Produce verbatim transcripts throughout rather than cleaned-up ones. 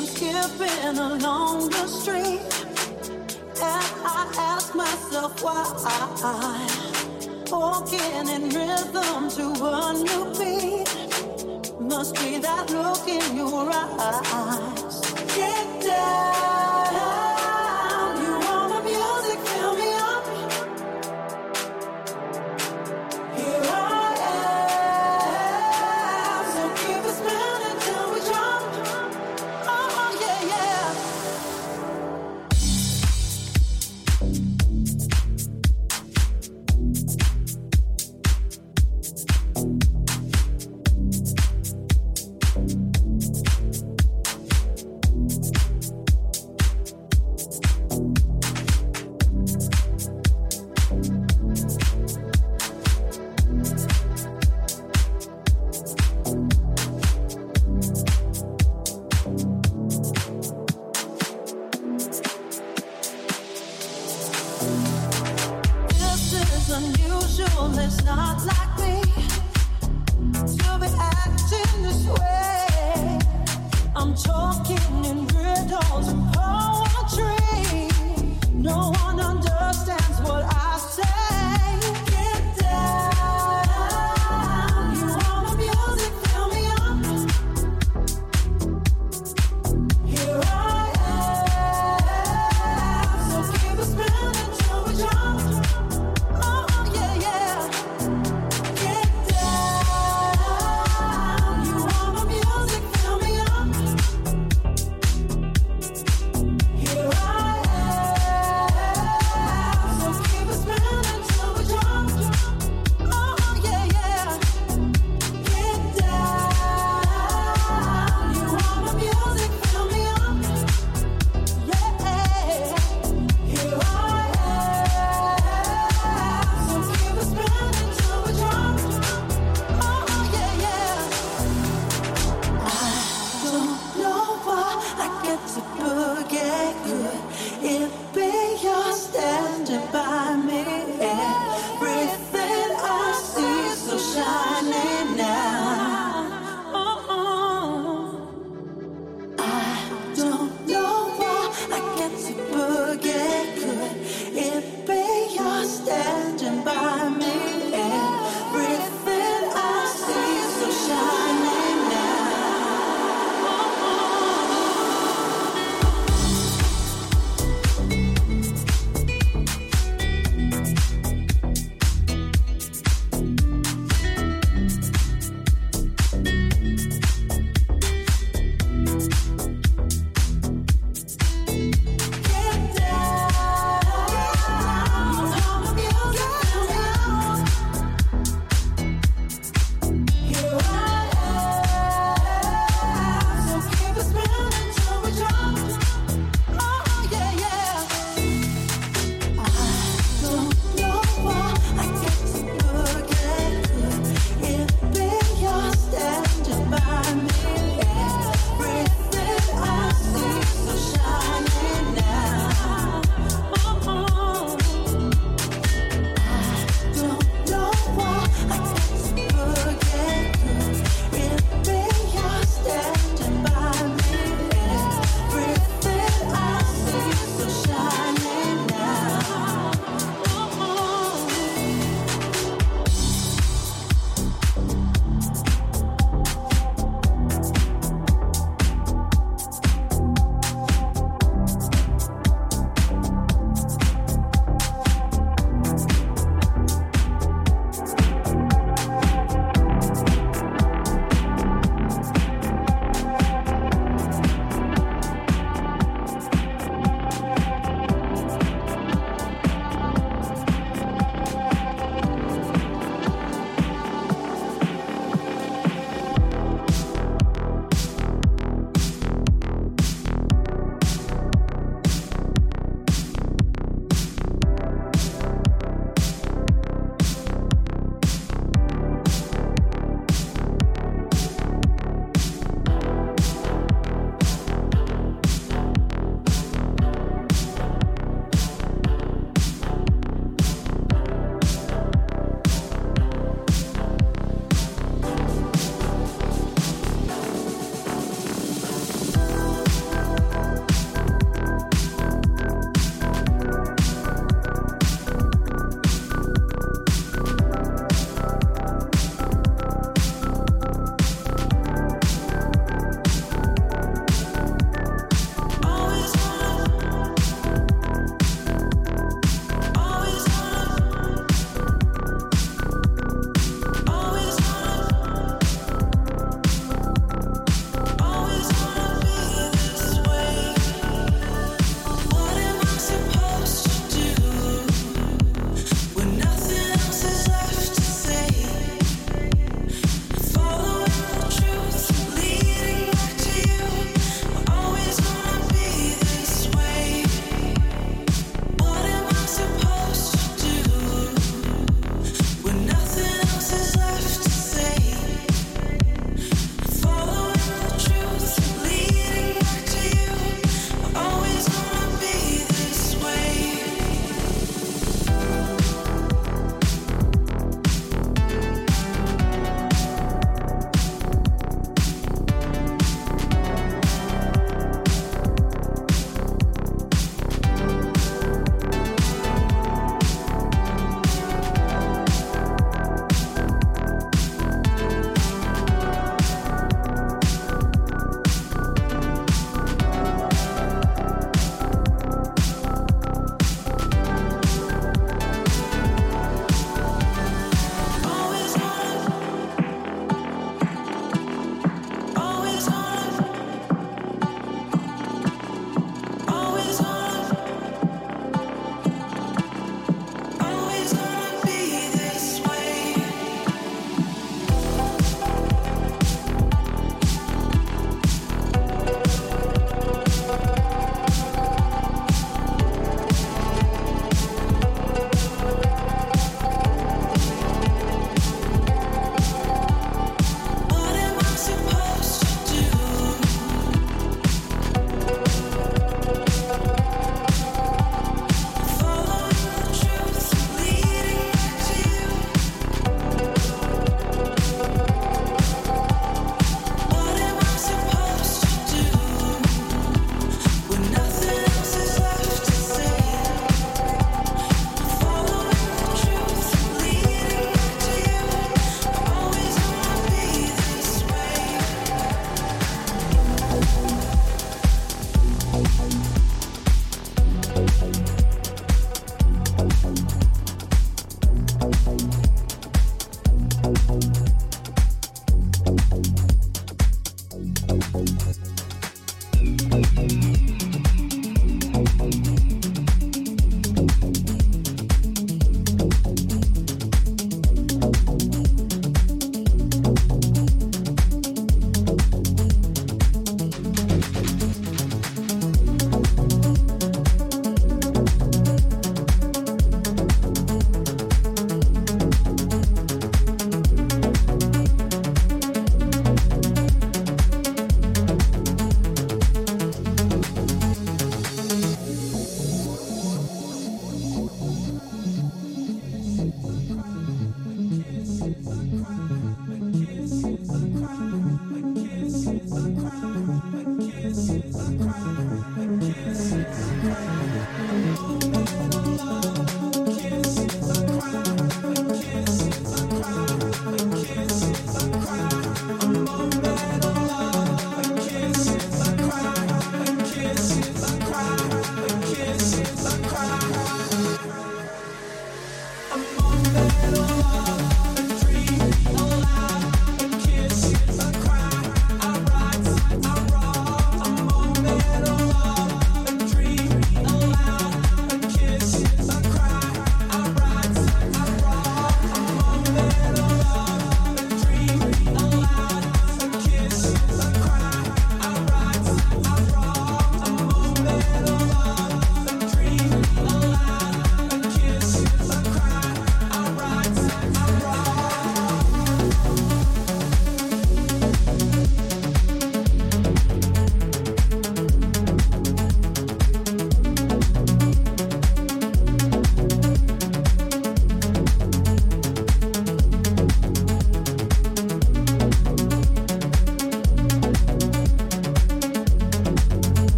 am skipping along the street, and I ask myself why I'm walking in rhythm to a new beat. Must be that look in your eyes. Get down.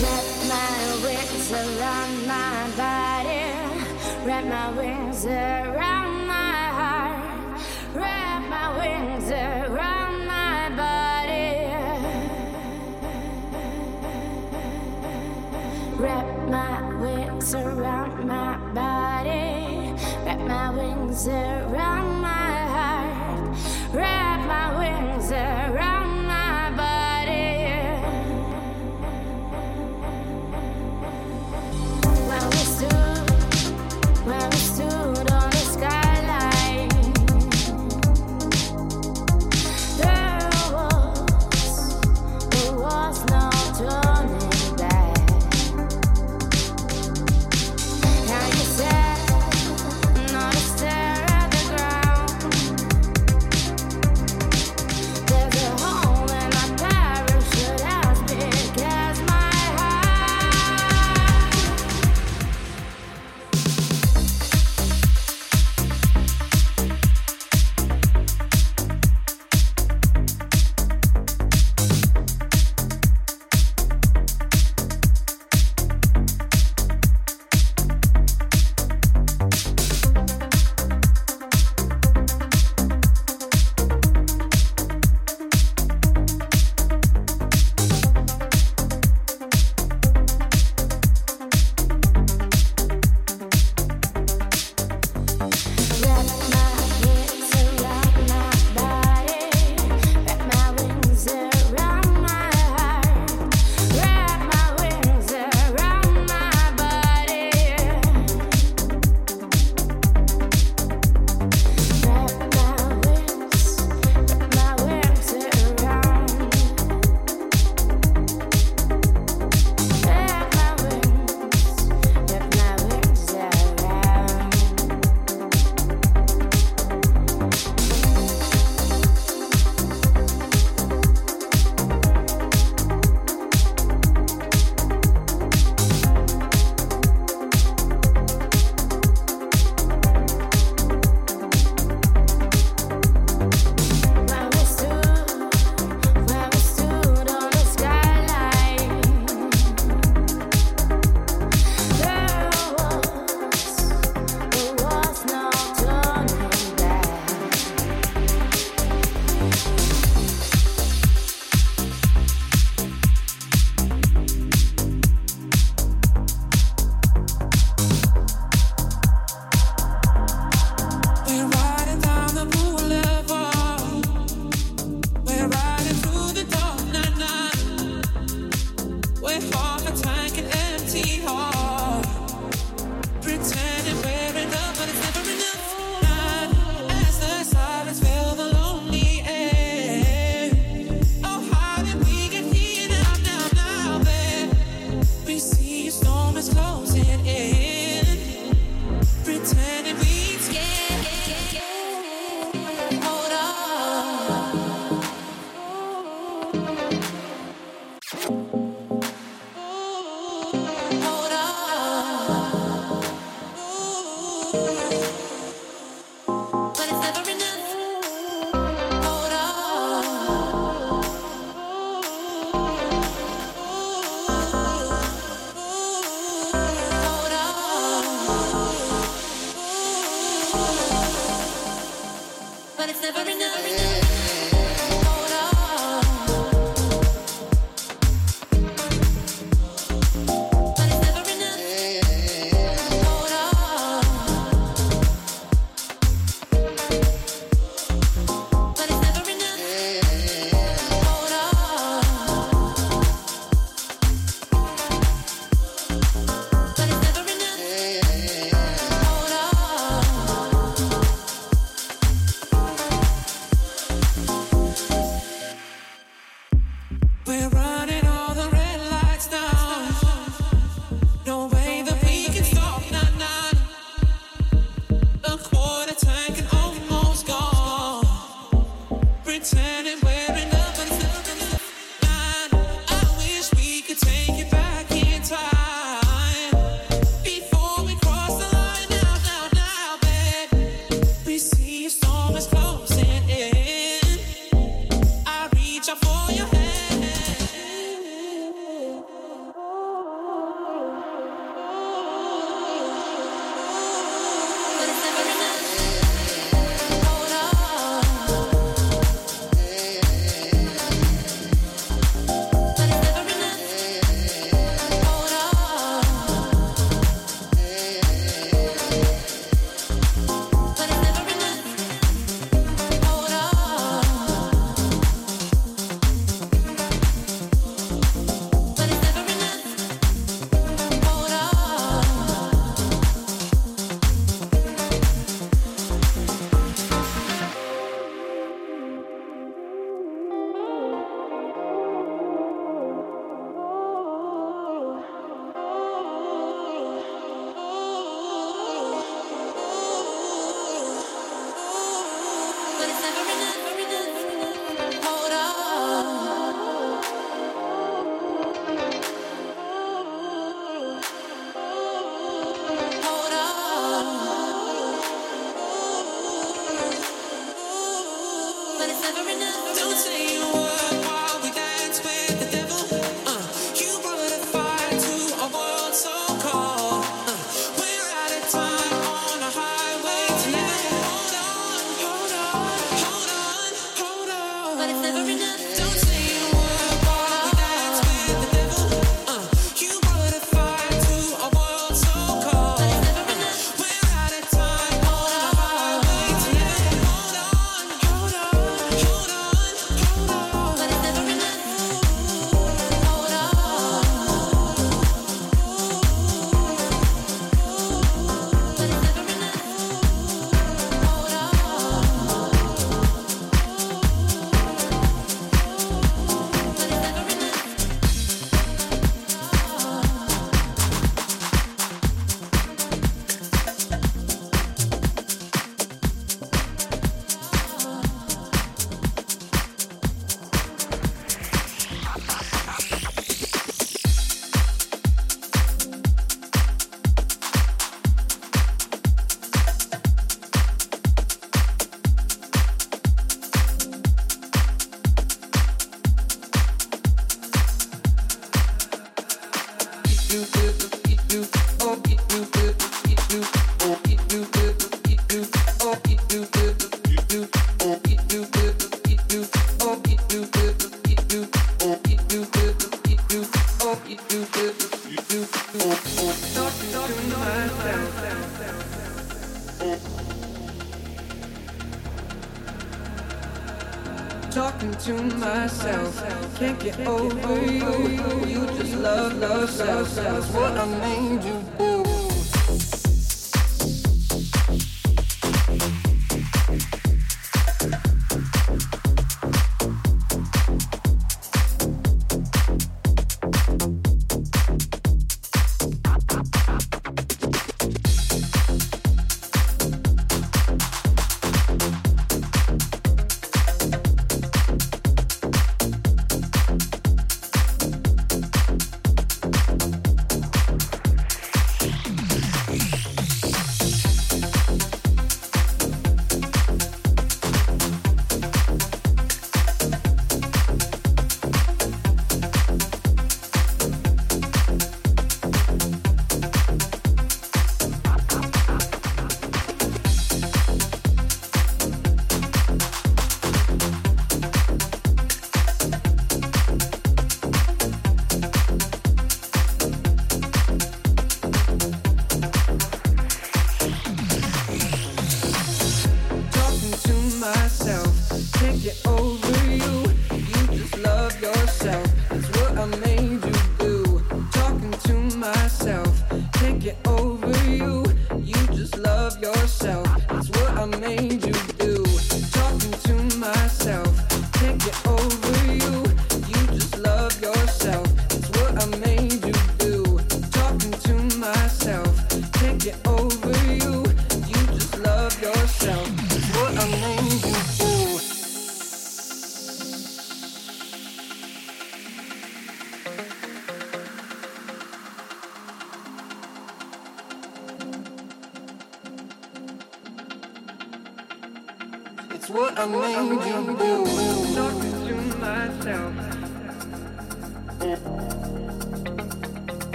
Wrap my wings around my body, wrap my wings around my heart, wrap my wings around my body, wrap my wings around my body, wrap my wings around my heart, wrap my wings around. Hold on.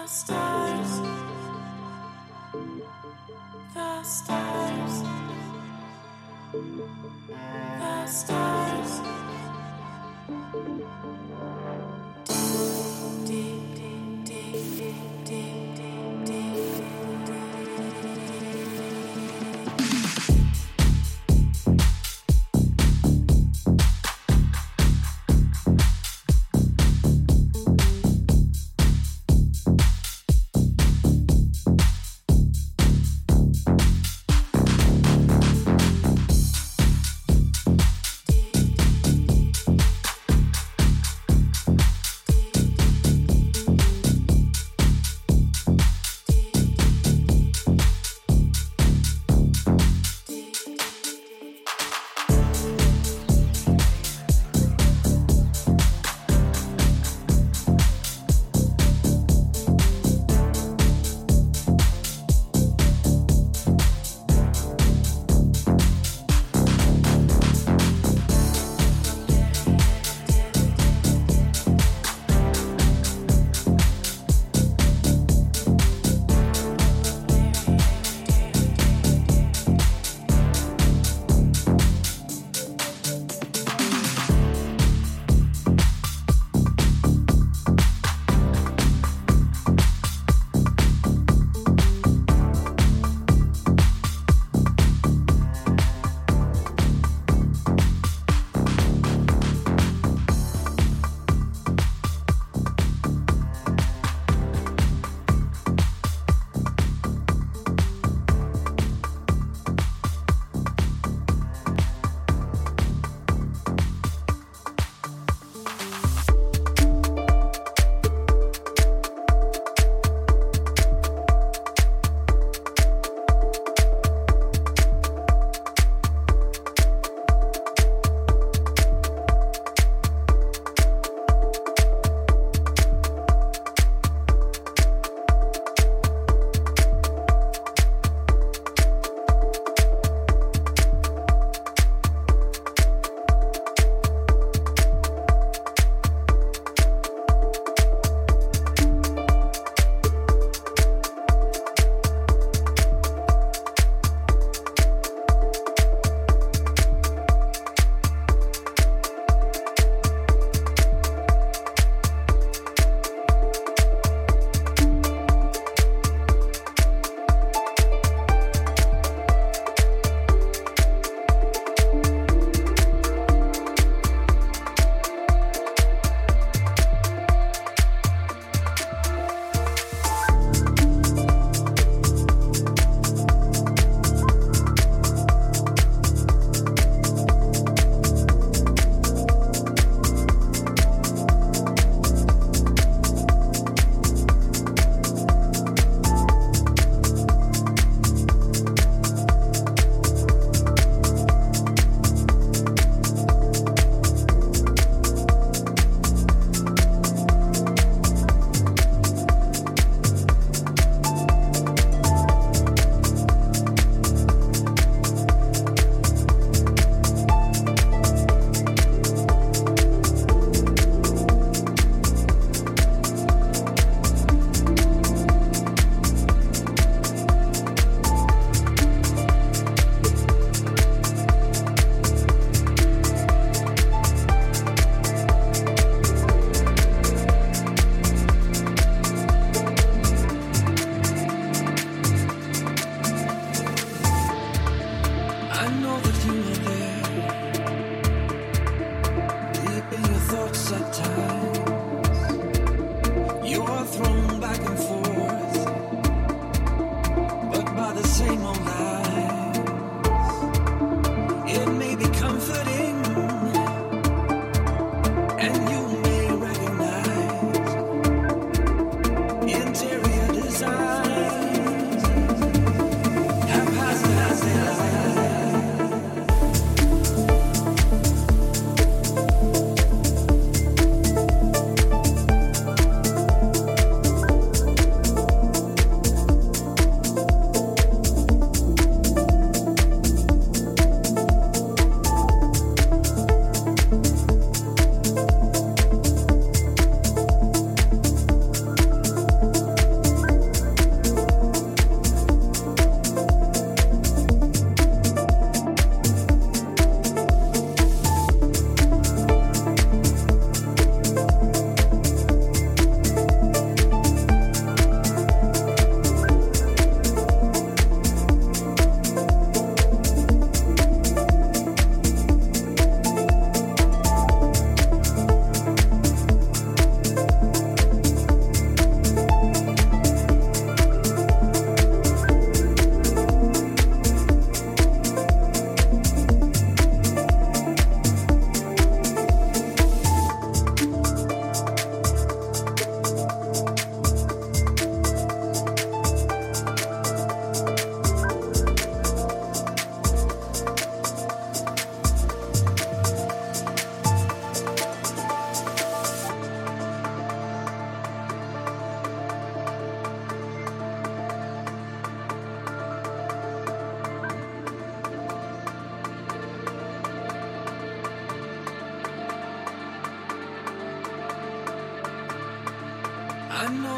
The stars, the stars, the stars, deep, deep, deep, deep, deep, deep, deep, deep.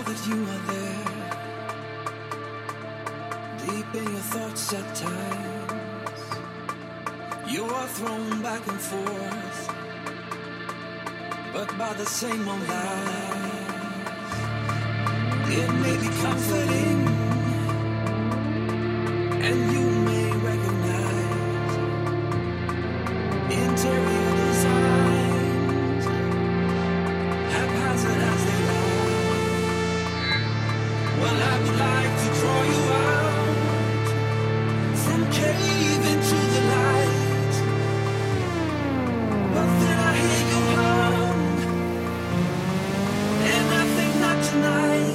that you are there, deep in your thoughts at times. You are thrown back and forth, but by the same old lies. It may be comforting, and you may recognize interior designs, haphazard as they are. Well, I would like to draw you out from cave into the light, but then I hear you hum, and I think not tonight.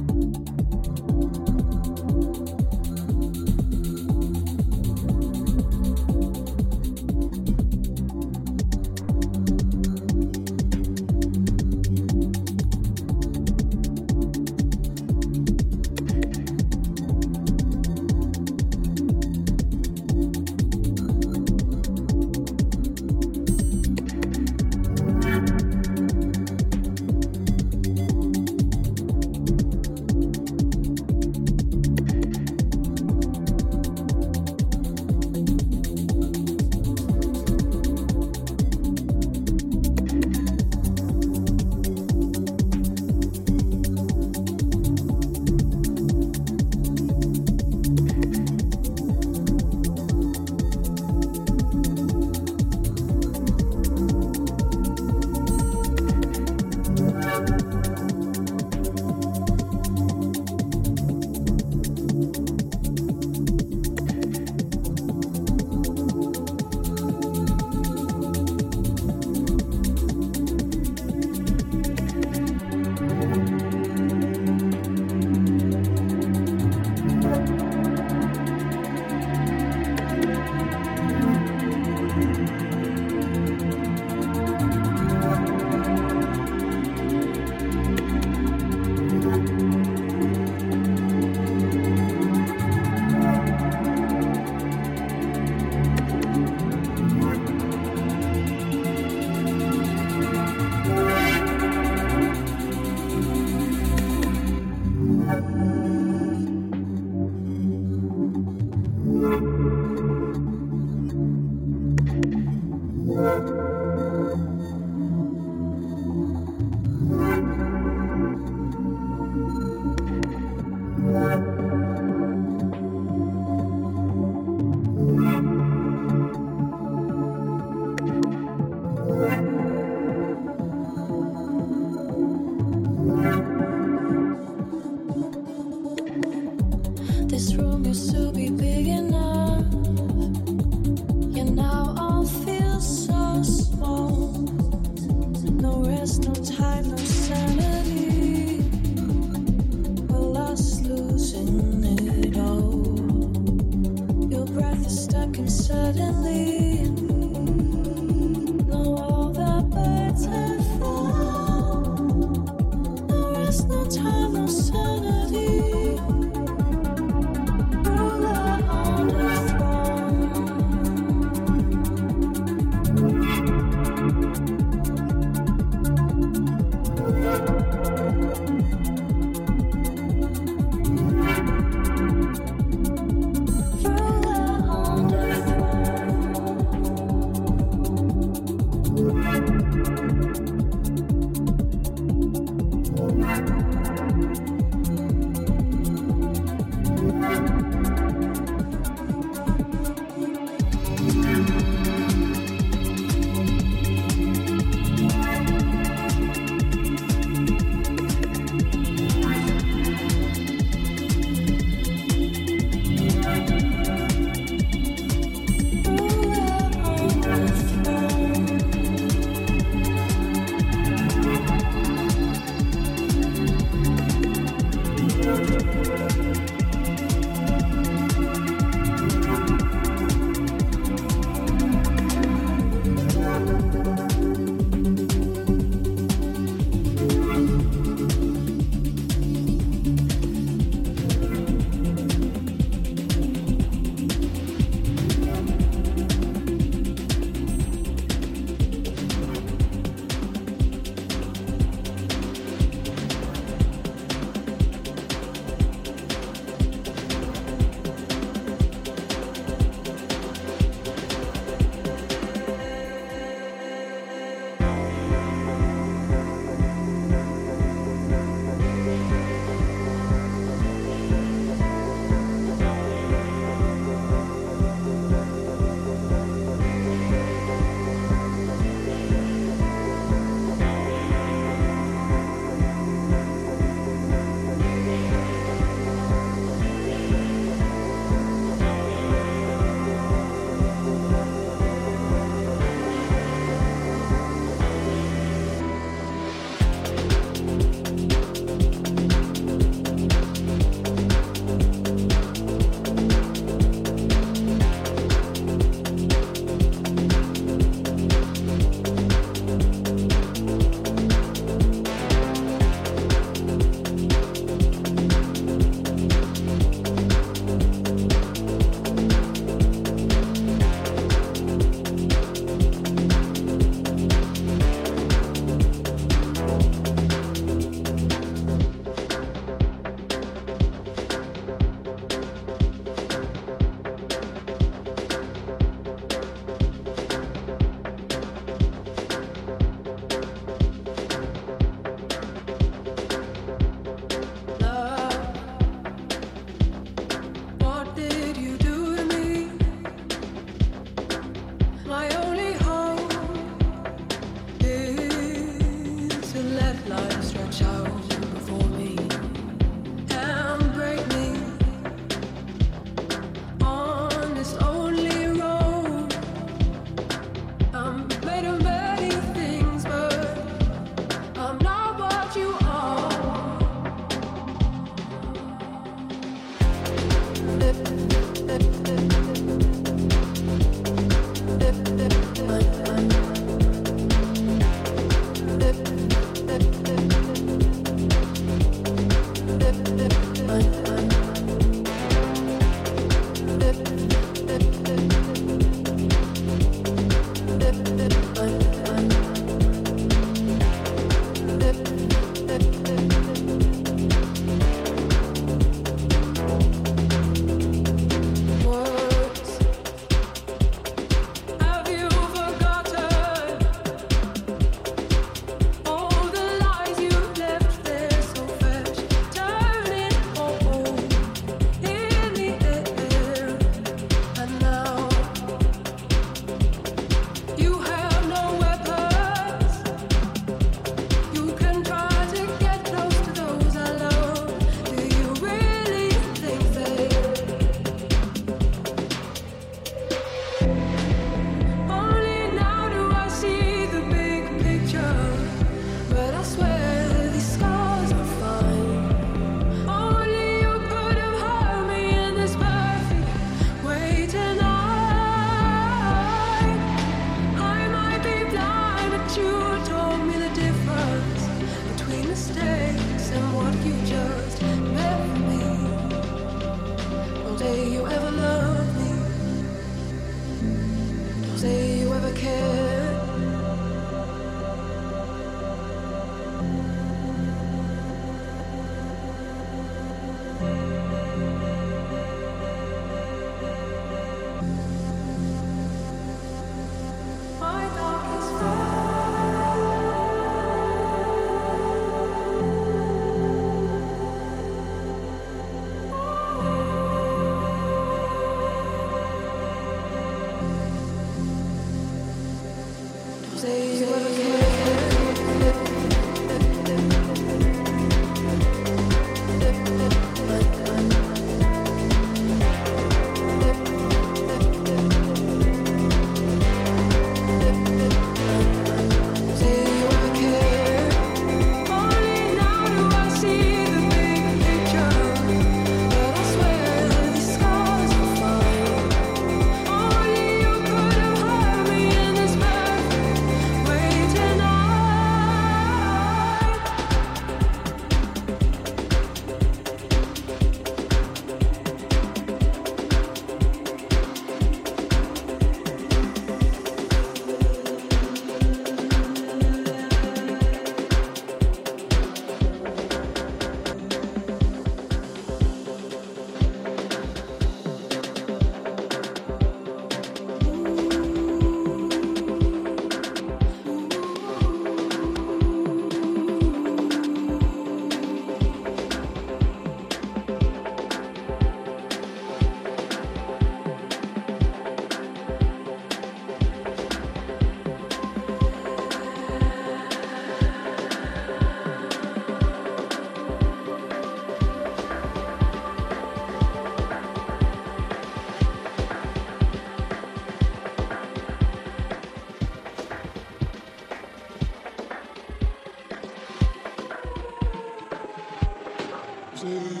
to